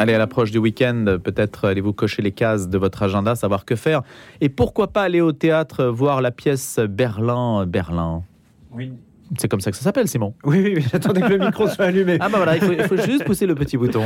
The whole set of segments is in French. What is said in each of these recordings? Allez, à l'approche du week-end, peut-être allez-vous cocher les cases de votre agenda, savoir que faire. Et pourquoi pas aller au théâtre voir la pièce Berlin. Oui. C'est comme ça que ça s'appelle, Simon. Oui, j'attendais que le micro soit allumé. Ah bah voilà, il faut juste pousser le petit bouton.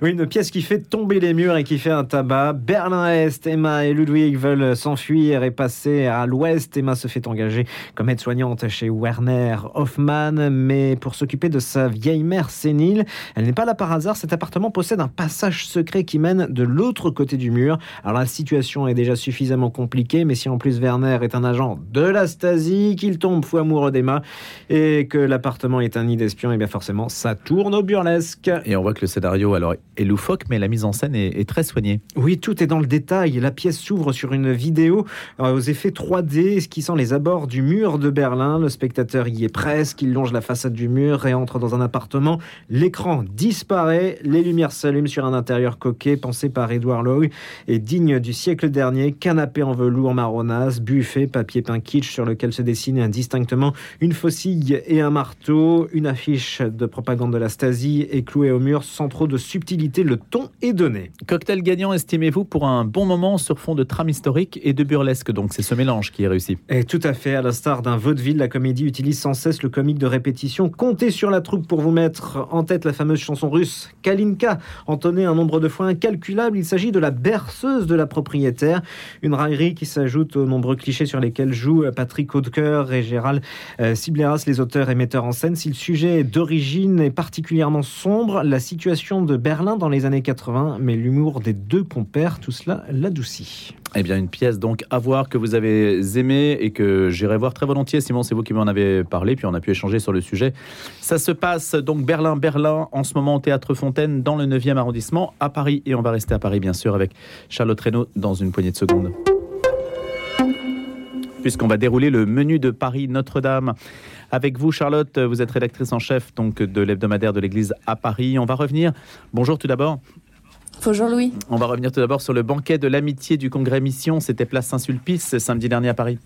Oui, une pièce qui fait tomber les murs et qui fait un tabac. Berlin-Est, Emma et Ludwig veulent s'enfuir et passer à l'Ouest. Emma se fait engager comme aide-soignante chez Werner Hoffmann, mais pour s'occuper de sa vieille mère sénile. Elle n'est pas là par hasard, cet appartement possède un passage secret qui mène de l'autre côté du mur. Alors la situation est déjà suffisamment compliquée, mais si en plus Werner est un agent de la Stasi, qu'il tombe fou amoureux d'Emma et que l'appartement est un nid d'espions, et bien forcément ça tourne au burlesque. Et on voit que le scénario alors est loufoque, mais la mise en scène est très soignée. Oui, tout est dans le détail. La pièce s'ouvre sur une vidéo aux effets 3D esquissant les abords du mur de Berlin. Le spectateur y est presque, il longe la façade du mur et entre dans un appartement. L'écran disparaît, les lumières s'allument sur un intérieur coquet pensé par Édouard Louis et digne du siècle dernier. Canapé en velours marronasse, buffet, papier peint kitsch sur lequel se dessine indistinctement une faucille et un marteau, une affiche de propagande de la Stasi est clouée au mur sans trop de subtilité. Le ton est donné. Cocktail gagnant, estimez-vous, pour un bon moment sur fond de trame historique et de burlesque. Donc c'est ce mélange qui est réussi. Et tout à fait, à la star d'un vaudeville, la comédie utilise sans cesse le comique de répétition. Comptez sur la troupe pour vous mettre en tête la fameuse chanson russe Kalinka, entonnée un nombre de fois incalculable. Il s'agit de la berceuse de la propriétaire. Une raillerie qui s'ajoute aux nombreux clichés sur lesquels jouent Patrick Haudecoeur et Gérald Cibleras, les auteurs et metteurs en scène. Si le sujet d'origine est particulièrement sombre, la situation de Berlin dans les années 80, mais l'humour des deux compères, tout cela l'adoucit. Eh bien, une pièce donc à voir que vous avez aimée et que j'irai voir très volontiers. Simon, c'est vous qui m'en avez parlé, puis on a pu échanger sur le sujet. Ça se passe donc Berlin, en ce moment au Théâtre Fontaine, dans le 9e arrondissement, à Paris. Et on va rester à Paris, bien sûr, avec Charlotte Reynaud dans une poignée de secondes. Puisqu'on va dérouler le menu de Paris Notre-Dame. Avec vous, Charlotte, vous êtes rédactrice en chef donc, de l'hebdomadaire de l'Église à Paris. On va revenir. Bonjour tout d'abord. Bonjour Louis. On va revenir tout d'abord sur le banquet de l'amitié du Congrès Mission. C'était place Saint-Sulpice, samedi dernier à Paris.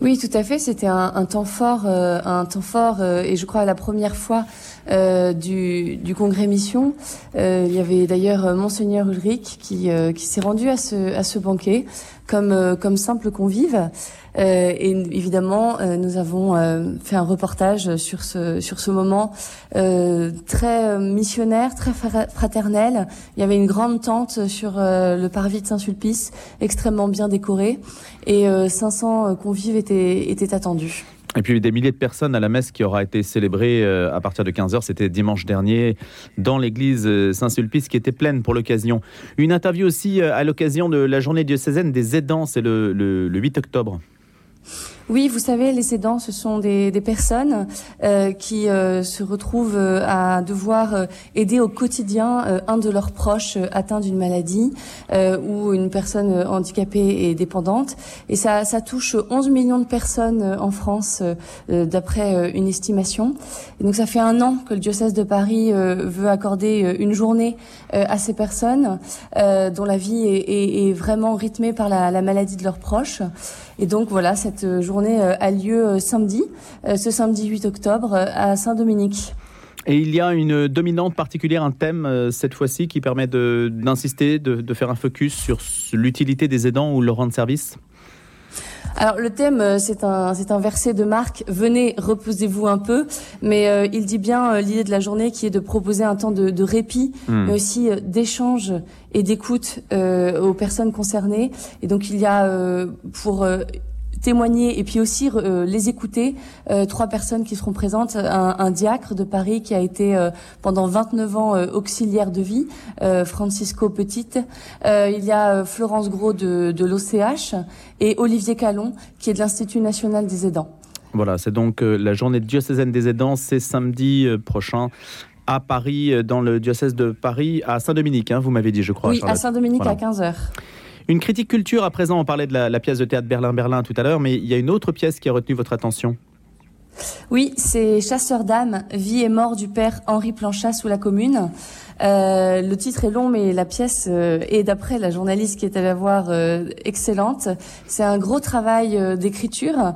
Oui, tout à fait. C'était un temps fort, et je crois la première fois du Congrès Mission. Il y avait d'ailleurs Monseigneur Ulrich qui s'est rendu à ce banquet comme simple convive. Et évidemment, nous avons fait un reportage sur ce moment très missionnaire, très fraternel. Il y avait une grande tente sur le parvis de Saint-Sulpice, extrêmement bien décorée, et 500 convives étaient attendus. Et puis des milliers de personnes à la messe qui aura été célébrée à partir de 15h, c'était dimanche dernier, dans l'église Saint-Sulpice qui était pleine pour l'occasion. Une interview aussi à l'occasion de la journée diocésaine des aidants, c'est le 8 octobre. Oui, vous savez, les aidants, ce sont des personnes qui se retrouvent à devoir aider au quotidien un de leurs proches atteint d'une maladie ou une personne handicapée et dépendante. Et ça touche 11 millions de personnes en France, d'après une estimation. Et donc ça fait un an que le diocèse de Paris veut accorder une journée à ces personnes dont la vie est vraiment rythmée par la maladie de leurs proches. Et donc voilà, cette journée a lieu samedi, ce samedi 8 octobre, à Saint-Dominique. Et il y a une dominante particulière, un thème cette fois-ci qui permet d'insister, de faire un focus sur l'utilité des aidants ou leur rendre service. Alors le thème, c'est un verset de Marc, venez, reposez-vous un peu, mais il dit bien l'idée de la journée qui est de proposer un temps de répit, mais aussi d'échange et d'écoute aux personnes concernées. Et donc il y a pour témoigner et puis aussi les écouter, trois personnes qui seront présentes, un diacre de Paris qui a été pendant 29 ans auxiliaire de vie, Francisco Petite, il y a Florence Gros de l'OCH et Olivier Calon qui est de l'Institut National des Aidants. Voilà, c'est donc la journée diocésaine des aidants, c'est samedi prochain à Paris, dans le diocèse de Paris, à Saint-Dominique, hein, vous m'avez dit je crois. Oui, à Saint-Dominique, voilà. À 15h. Une critique culture à présent, on parlait de la pièce de théâtre Berlin tout à l'heure, mais il y a une autre pièce qui a retenu votre attention. Oui, c'est Chasseur d'âmes, vie et mort du père Henri Planchat sous la Commune. Le titre est long, mais la pièce est, d'après la journaliste qui est allée voir, excellente. C'est un gros travail d'écriture,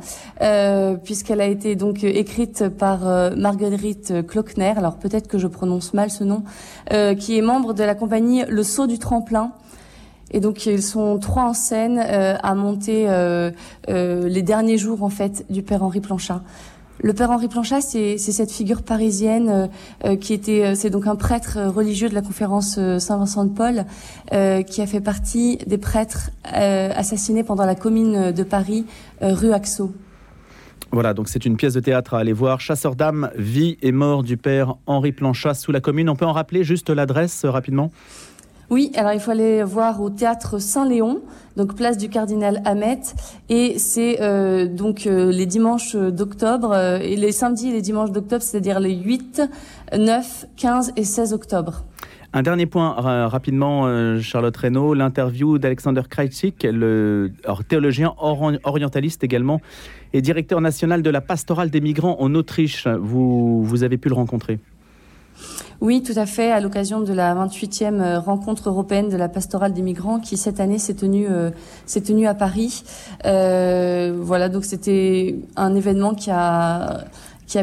puisqu'elle a été donc écrite par Marguerite Cloquener, alors peut-être que je prononce mal ce nom, qui est membre de la compagnie Le Saut du Tremplin. Et donc ils sont trois en scène à monter les derniers jours en fait du père Henri Planchat. Le père Henri Planchat, c'est cette figure parisienne qui était, c'est donc un prêtre religieux de la conférence Saint-Vincent de Paul qui a fait partie des prêtres assassinés pendant la Commune de Paris, rue Axo. Voilà, donc c'est une pièce de théâtre à aller voir. Chasseur d'âmes, vie et mort du père Henri Planchat sous la Commune. On peut en rappeler juste l'adresse rapidement ? Oui, alors il faut aller voir au Théâtre Saint-Léon, donc place du Cardinal Hamet, et c'est donc les dimanches d'octobre, et les samedis et les dimanches d'octobre, c'est-à-dire les 8, 9, 15 et 16 octobre. Un dernier point rapidement, Charlotte Reynaud, l'interview d'Alexander Krajcik, théologien orientaliste également, et directeur national de la pastorale des migrants en Autriche. Vous avez pu le rencontrer ? Oui, tout à fait, à l'occasion de la 28e rencontre européenne de la pastorale des migrants qui, cette année, s'est tenue à Paris. Voilà, donc c'était un événement qui a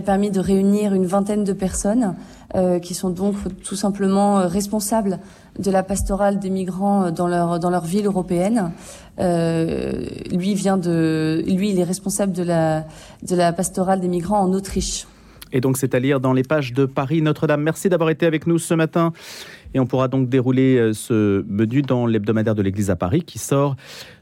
permis de réunir une vingtaine de personnes qui sont donc tout simplement responsables de la pastorale des migrants dans leur ville européenne. Il est responsable de la pastorale des migrants en Autriche. Et donc c'est à lire dans les pages de Paris Notre-Dame. Merci d'avoir été avec nous ce matin. Et on pourra donc dérouler ce menu dans l'hebdomadaire de l'Église à Paris qui sort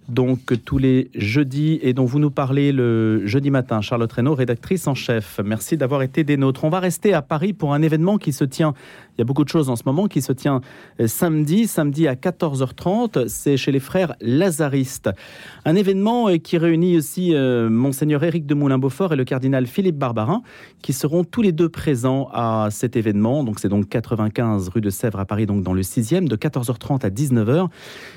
donc tous les jeudis et dont vous nous parlez le jeudi matin. Charlotte Reynaud, rédactrice en chef, merci d'avoir été des nôtres. On va rester à Paris pour un événement qui se tient, il y a beaucoup de choses en ce moment, qui se tient samedi à 14h30, c'est chez les Frères Lazaristes. Un événement qui réunit aussi Mgr Éric de Moulins-Beaufort et le Cardinal Philippe Barbarin qui seront tous les deux présents à cet événement. Donc c'est donc 95 rue de Sèvres à Paris, donc dans le 6e, de 14h30 à 19h.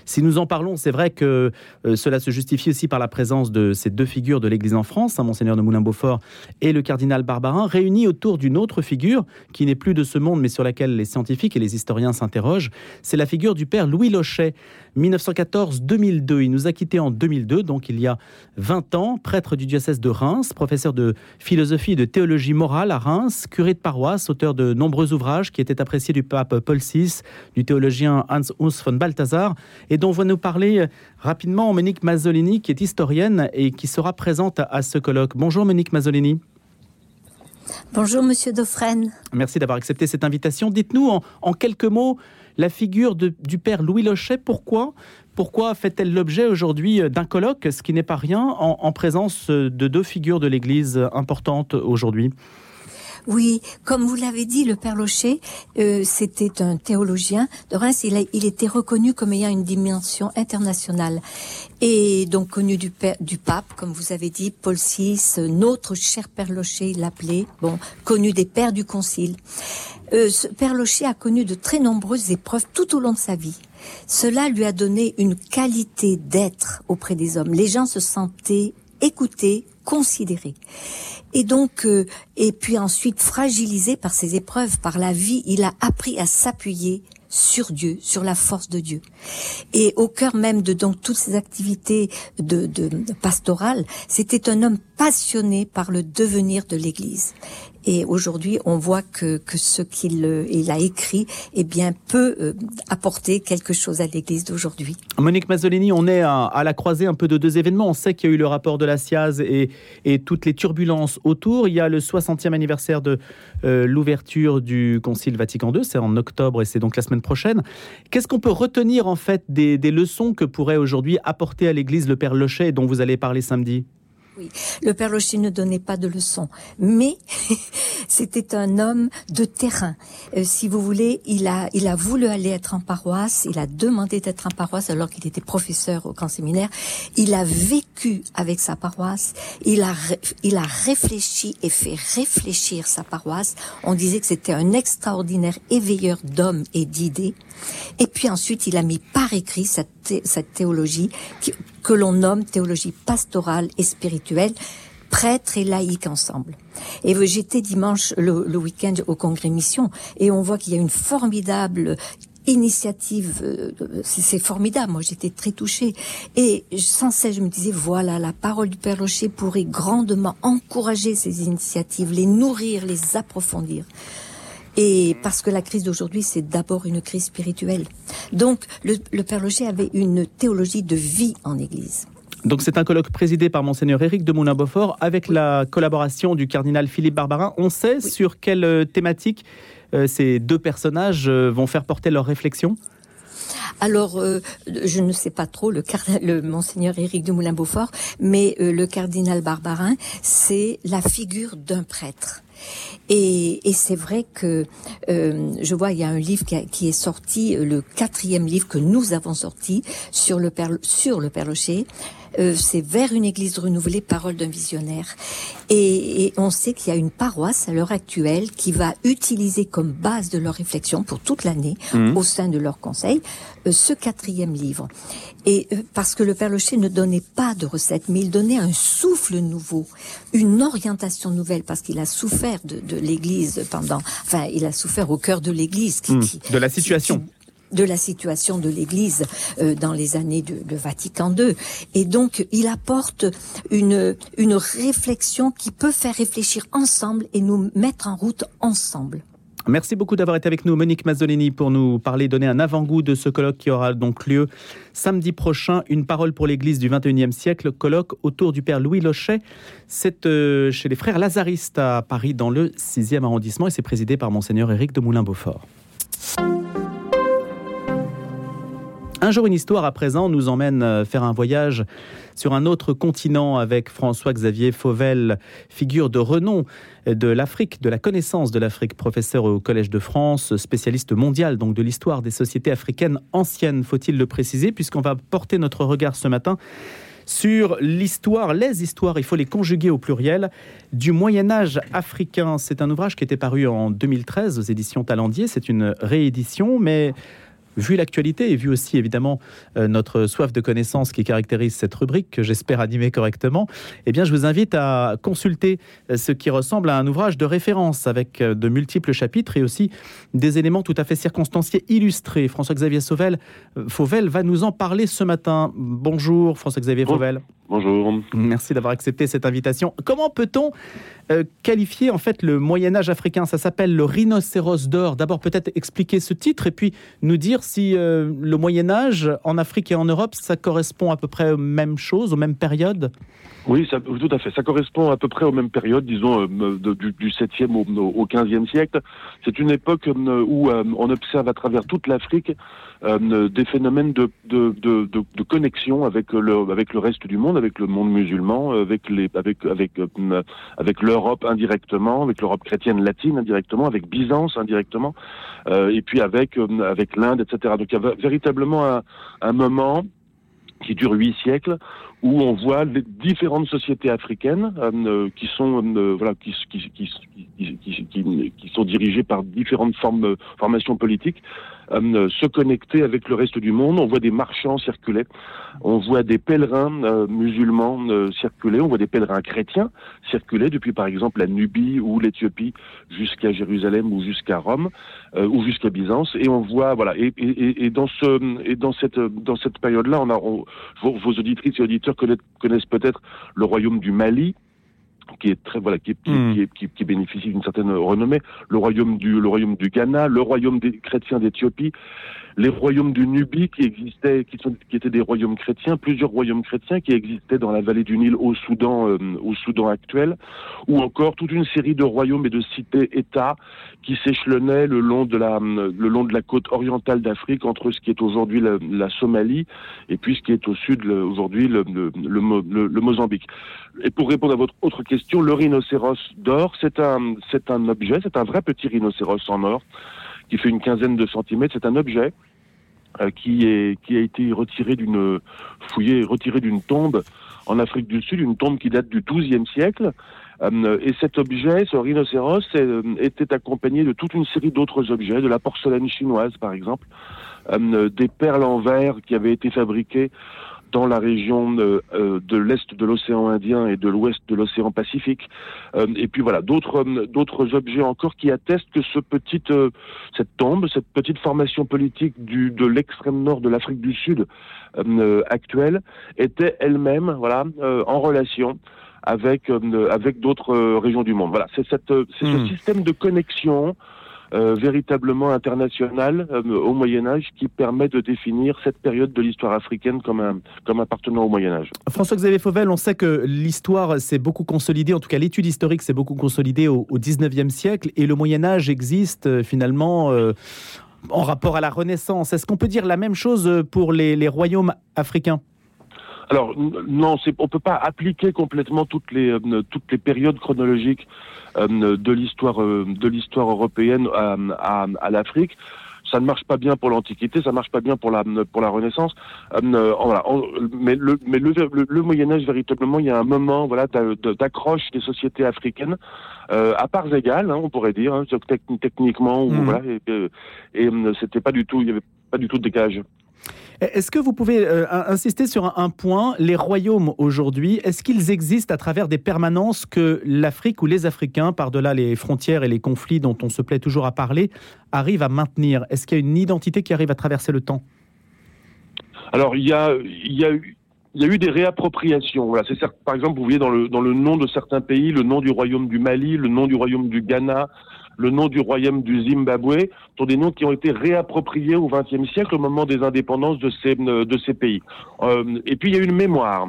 Si nous en parlons, c'est vrai que cela se justifie aussi par la présence de ces deux figures de l'Église en France, Monseigneur de Moulins-Beaufort et le Cardinal Barbarin, réunis autour d'une autre figure qui n'est plus de ce monde, mais sur laquelle les scientifiques et les historiens s'interrogent. C'est la figure du père Louis Lochet, 1914-2002. Il nous a quittés en 2002, donc il y a 20 ans, prêtre du diocèse de Reims, professeur de philosophie et de théologie morale à Reims, curé de paroisse, auteur de nombreux ouvrages qui étaient appréciés du pape Paul VI, du théologien Hans von Balthasar, et dont on va nous parler rapidement Monique Mazzoléni, qui est historienne et qui sera présente à ce colloque. Bonjour Monique Mazzoléni. Bonjour Monsieur Dauphren. Merci d'avoir accepté cette invitation. Dites-nous en quelques mots la figure du père Louis Lochet. Pourquoi fait-elle l'objet aujourd'hui d'un colloque, ce qui n'est pas rien, en présence de deux figures de l'Église importantes aujourd'hui ? Oui, comme vous l'avez dit, le père Lochet, c'était un théologien de Reims. Il était reconnu comme ayant une dimension internationale et donc connu du pape, comme vous avez dit, Paul VI, notre cher père Lochet l'appelait, connu des pères du concile. Ce père Lochet a connu de très nombreuses épreuves tout au long de sa vie. Cela lui a donné une qualité d'être auprès des hommes. Les gens se sentaient écoutés, considéré. Et donc, et puis ensuite fragilisé par ses épreuves, par la vie, il a appris à s'appuyer sur Dieu, sur la force de Dieu. Et au cœur même de donc toutes ces activités de pastorale, c'était un homme passionné par le devenir de l'Église. Et aujourd'hui, on voit que ce qu'il a écrit, peut apporter quelque chose à l'Église d'aujourd'hui. Monique Mazzoléni, on est à la croisée un peu de deux événements. On sait qu'il y a eu le rapport de la SIAZ et toutes les turbulences autour. Il y a le 60e anniversaire de l'ouverture du Concile Vatican II. C'est en octobre et c'est donc la semaine prochaine. Qu'est-ce qu'on peut retenir en fait des leçons que pourrait aujourd'hui apporter à l'Église le père Lochet, dont vous allez parler samedi ? Oui, le père Lochet ne donnait pas de leçons, mais c'était un homme de terrain. Si vous voulez, il a voulu aller être en paroisse, il a demandé d'être en paroisse alors qu'il était professeur au camp séminaire. Il a vécu avec sa paroisse, il a réfléchi et fait réfléchir sa paroisse. On disait que c'était un extraordinaire éveilleur d'hommes et d'idées. Et puis ensuite, il a mis par écrit cette théologie que l'on nomme théologie pastorale et spirituelle, prêtres et laïcs ensemble. Et j'étais dimanche, le week-end, au Congrès Mission, et on voit qu'il y a une formidable initiative, c'est formidable. Moi, j'étais très touchée. Et sans cesse, je me disais, voilà, la parole du Père Lochet pourrait grandement encourager ces initiatives, les nourrir, les approfondir. Et parce que la crise d'aujourd'hui, c'est d'abord une crise spirituelle. Donc, le Père Lochet avait une théologie de vie en Église. Donc c'est un colloque présidé par Mgr Éric de Moulins-Beaufort avec la collaboration du cardinal Philippe Barbarin. On sait sur quelle thématique ces deux personnages vont faire porter leurs réflexions ? Alors, je ne sais pas trop le Monseigneur Éric de Moulins-Beaufort, mais le cardinal Barbarin, c'est la figure d'un prêtre. Et c'est vrai que je vois, il y a un livre qui est sorti, le 4e livre que nous avons sorti sur le Père Lochet. C'est Vers une église renouvelée, parole d'un visionnaire. Et on sait qu'il y a une paroisse à l'heure actuelle qui va utiliser comme base de leur réflexion pour toute l'année, au sein de leur conseil, ce 4e livre. Et parce que le Père Lochet ne donnait pas de recette, mais il donnait un souffle nouveau, une orientation nouvelle, parce qu'il a souffert de l'église il a souffert au cœur de l'église. De la situation. De la situation de l'Église dans les années de Vatican II. Et donc, il apporte une réflexion qui peut faire réfléchir ensemble et nous mettre en route ensemble. Merci beaucoup d'avoir été avec nous, Monique Mazzoléni, pour nous donner un avant-goût de ce colloque qui aura donc lieu samedi prochain, Une parole pour l'Église du XXIe siècle, colloque autour du Père Louis Lochet. C'est chez les Frères Lazaristes à Paris, dans le 6e arrondissement, et c'est présidé par Mgr Éric de Moulins-Beaufort. Un jour, une histoire à présent nous emmène faire un voyage sur un autre continent avec François-Xavier Fauvelle, figure de renom de l'Afrique, de la connaissance de l'Afrique, professeur au Collège de France, spécialiste mondial donc de l'histoire des sociétés africaines anciennes, faut-il le préciser, puisqu'on va porter notre regard ce matin sur l'histoire, les histoires, il faut les conjuguer au pluriel, du Moyen-Âge africain. C'est un ouvrage qui était paru en 2013 aux éditions Talendier, c'est une réédition, mais vu l'actualité et vu aussi évidemment notre soif de connaissance qui caractérise cette rubrique, que j'espère animer correctement, eh bien, je vous invite à consulter ce qui ressemble à un ouvrage de référence avec de multiples chapitres et aussi des éléments tout à fait circonstanciés illustrés. François-Xavier Fauvelle va nous en parler ce matin. Bonjour François-Xavier Fauvelle. Bonjour. Merci d'avoir accepté cette invitation. Comment peut-on qualifier en fait le Moyen-Âge africain ? Ça s'appelle Le Rhinocéros d'or. D'abord peut-être expliquer ce titre et puis nous dire si le Moyen-Âge en Afrique et en Europe, ça correspond à peu près aux mêmes choses, aux mêmes périodes ? Oui, ça, tout à fait. Ça correspond à peu près aux mêmes périodes, disons du 7e au 15e siècle. C'est une époque où on observe à travers toute l'Afrique des phénomènes de connexion avec le reste du monde, avec le monde musulman, avec l'Europe indirectement, avec l'Europe chrétienne latine indirectement, avec Byzance indirectement, et puis avec l'Inde, etc. Donc il y a véritablement un moment qui dure 8 siècles, où on voit les différentes sociétés africaines qui sont dirigées par différentes formations politiques se connecter avec le reste du monde. On voit des marchands circuler, on voit des pèlerins musulmans circuler, on voit des pèlerins chrétiens circuler depuis par exemple la Nubie ou l'Éthiopie jusqu'à Jérusalem ou jusqu'à Rome ou jusqu'à Byzance. Et on voit dans cette période-là, vos auditrices et auditeurs connaissent peut-être le royaume du Mali, qui est très qui bénéficie d'une certaine renommée, le royaume du Ghana, le royaume des chrétiens d'Éthiopie, les royaumes du Nubie qui étaient des royaumes chrétiens, plusieurs royaumes chrétiens qui existaient dans la vallée du Nil au Soudan actuel, ou encore toute une série de royaumes et de cités-États qui s'échelonnaient le long de la côte orientale d'Afrique, entre ce qui est aujourd'hui la Somalie et puis ce qui est au sud aujourd'hui le Mozambique. Et pour répondre à votre autre question, le rhinocéros d'or, c'est un objet, c'est un vrai petit rhinocéros en or qui fait une quinzaine de centimètres. C'est un objet qui a été retiré d'une tombe en Afrique du Sud, une tombe qui date du XIIe siècle. Et cet objet, ce rhinocéros, était accompagné de toute une série d'autres objets, de la porcelaine chinoise par exemple, des perles en verre qui avaient été fabriquées dans la région de l'est de l'océan Indien et de l'ouest de l'océan Pacifique. Et puis voilà, d'autres objets encore qui attestent que cette petite formation politique de l'extrême nord de l'Afrique du Sud actuelle était elle-même en relation avec d'autres régions du monde. Voilà, c'est ce système de connexion véritablement international au Moyen-Âge qui permet de définir cette période de l'histoire africaine comme appartenant au Moyen-Âge. François-Xavier Fauvelle, on sait que l'histoire s'est beaucoup consolidée, en tout cas l'étude historique s'est beaucoup consolidée au XIXe siècle, et le Moyen-Âge existe finalement en rapport à la Renaissance. Est-ce qu'on peut dire la même chose pour les royaumes africains ? Alors non, on peut pas appliquer complètement toutes les périodes chronologiques de l'histoire européenne à l'Afrique. Ça ne marche pas bien pour l'Antiquité, ça marche pas bien pour la Renaissance. Mais le Moyen Âge véritablement, il y a un moment d'accroche des sociétés africaines à parts égales, on pourrait dire techniquement. C'était pas du tout, il y avait pas du tout de décalage. Est-ce que vous pouvez insister sur un point, les royaumes aujourd'hui, est-ce qu'ils existent à travers des permanences que l'Afrique ou les Africains, par-delà les frontières et les conflits dont on se plaît toujours à parler, arrivent à maintenir ? Est-ce qu'il y a une identité qui arrive à traverser le temps ? Alors, il y a eu des réappropriations. Voilà, par exemple, vous voyez dans le nom de certains pays, le nom du royaume du Mali, le nom du royaume du Ghana, le nom du royaume du Zimbabwe, sont des noms qui ont été réappropriés au XXe siècle au moment des indépendances de ces pays. Et puis il y a une mémoire.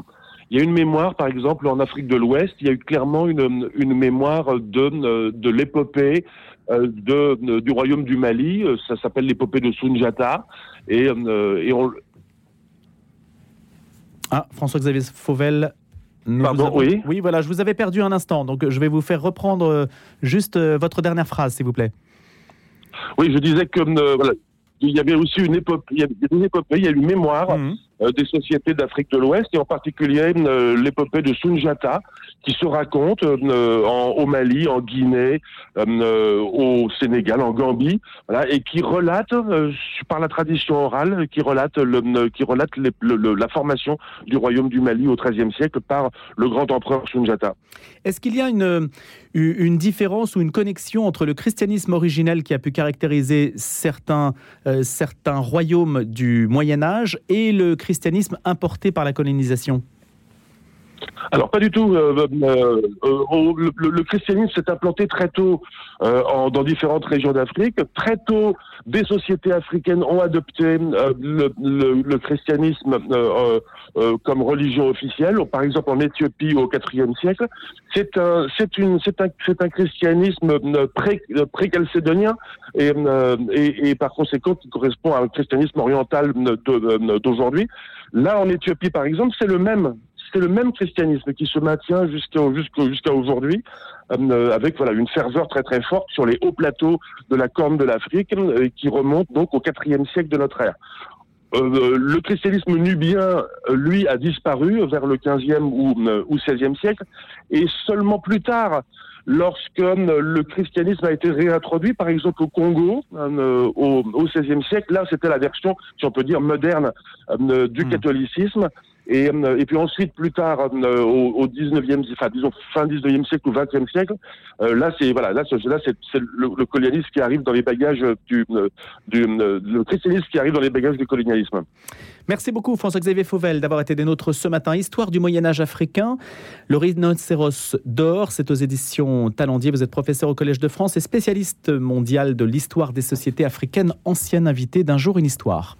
Il y a une mémoire, par exemple, en Afrique de l'Ouest, il y a eu clairement une mémoire de l'épopée du royaume du Mali. Ça s'appelle l'épopée de Sunjata. François-Xavier Fauvelle... Oui, voilà, je vous avais perdu un instant, donc je vais vous faire reprendre juste votre dernière phrase, s'il vous plaît. Oui, je disais que il y avait aussi une épopée, il y a une mémoire des sociétés d'Afrique de l'Ouest, et en particulier l'épopée de Sunjata, qui se raconte au Mali, en Guinée, au Sénégal, en Gambie, et qui relate, par la tradition orale, qui relate la formation du royaume du Mali au XIIIe siècle par le grand empereur Sunjata. Est-ce qu'il y a une différence ou une connexion entre le christianisme originel qui a pu caractériser certains royaumes du Moyen-Âge et le christianisme importé par la colonisation ? Alors pas du tout. Le christianisme s'est implanté très tôt dans différentes régions d'Afrique. Très tôt, des sociétés africaines ont adopté le christianisme comme religion officielle. Par exemple, en Éthiopie au IVe siècle, c'est un christianisme pré-chalcédonien et par conséquent qui correspond à un christianisme oriental d'aujourd'hui. Là, en Éthiopie, par exemple, c'est le même christianisme qui se maintient jusqu'à aujourd'hui, avec une ferveur très très forte sur les hauts plateaux de la Corne de l'Afrique, qui remonte donc au IVe siècle de notre ère. Le christianisme nubien, lui, a disparu vers le XVe ou XVIe siècle, et seulement plus tard, lorsque le christianisme a été réintroduit, par exemple au Congo, au XVIe siècle, là c'était la version, si on peut dire, moderne du catholicisme. Et puis ensuite, plus tard, au 19e, fin 19e siècle ou 20e siècle, c'est le colonialisme qui arrive dans les bagages le christianisme qui arrive dans les bagages du colonialisme. Merci beaucoup, François-Xavier Fauvelle, d'avoir été des nôtres ce matin. Histoire du Moyen-Âge africain, Le Rhinocéros d'or, c'est aux éditions Talendier. Vous êtes professeur au Collège de France et spécialiste mondial de l'histoire des sociétés africaines, ancienne invitée d'Un jour une histoire.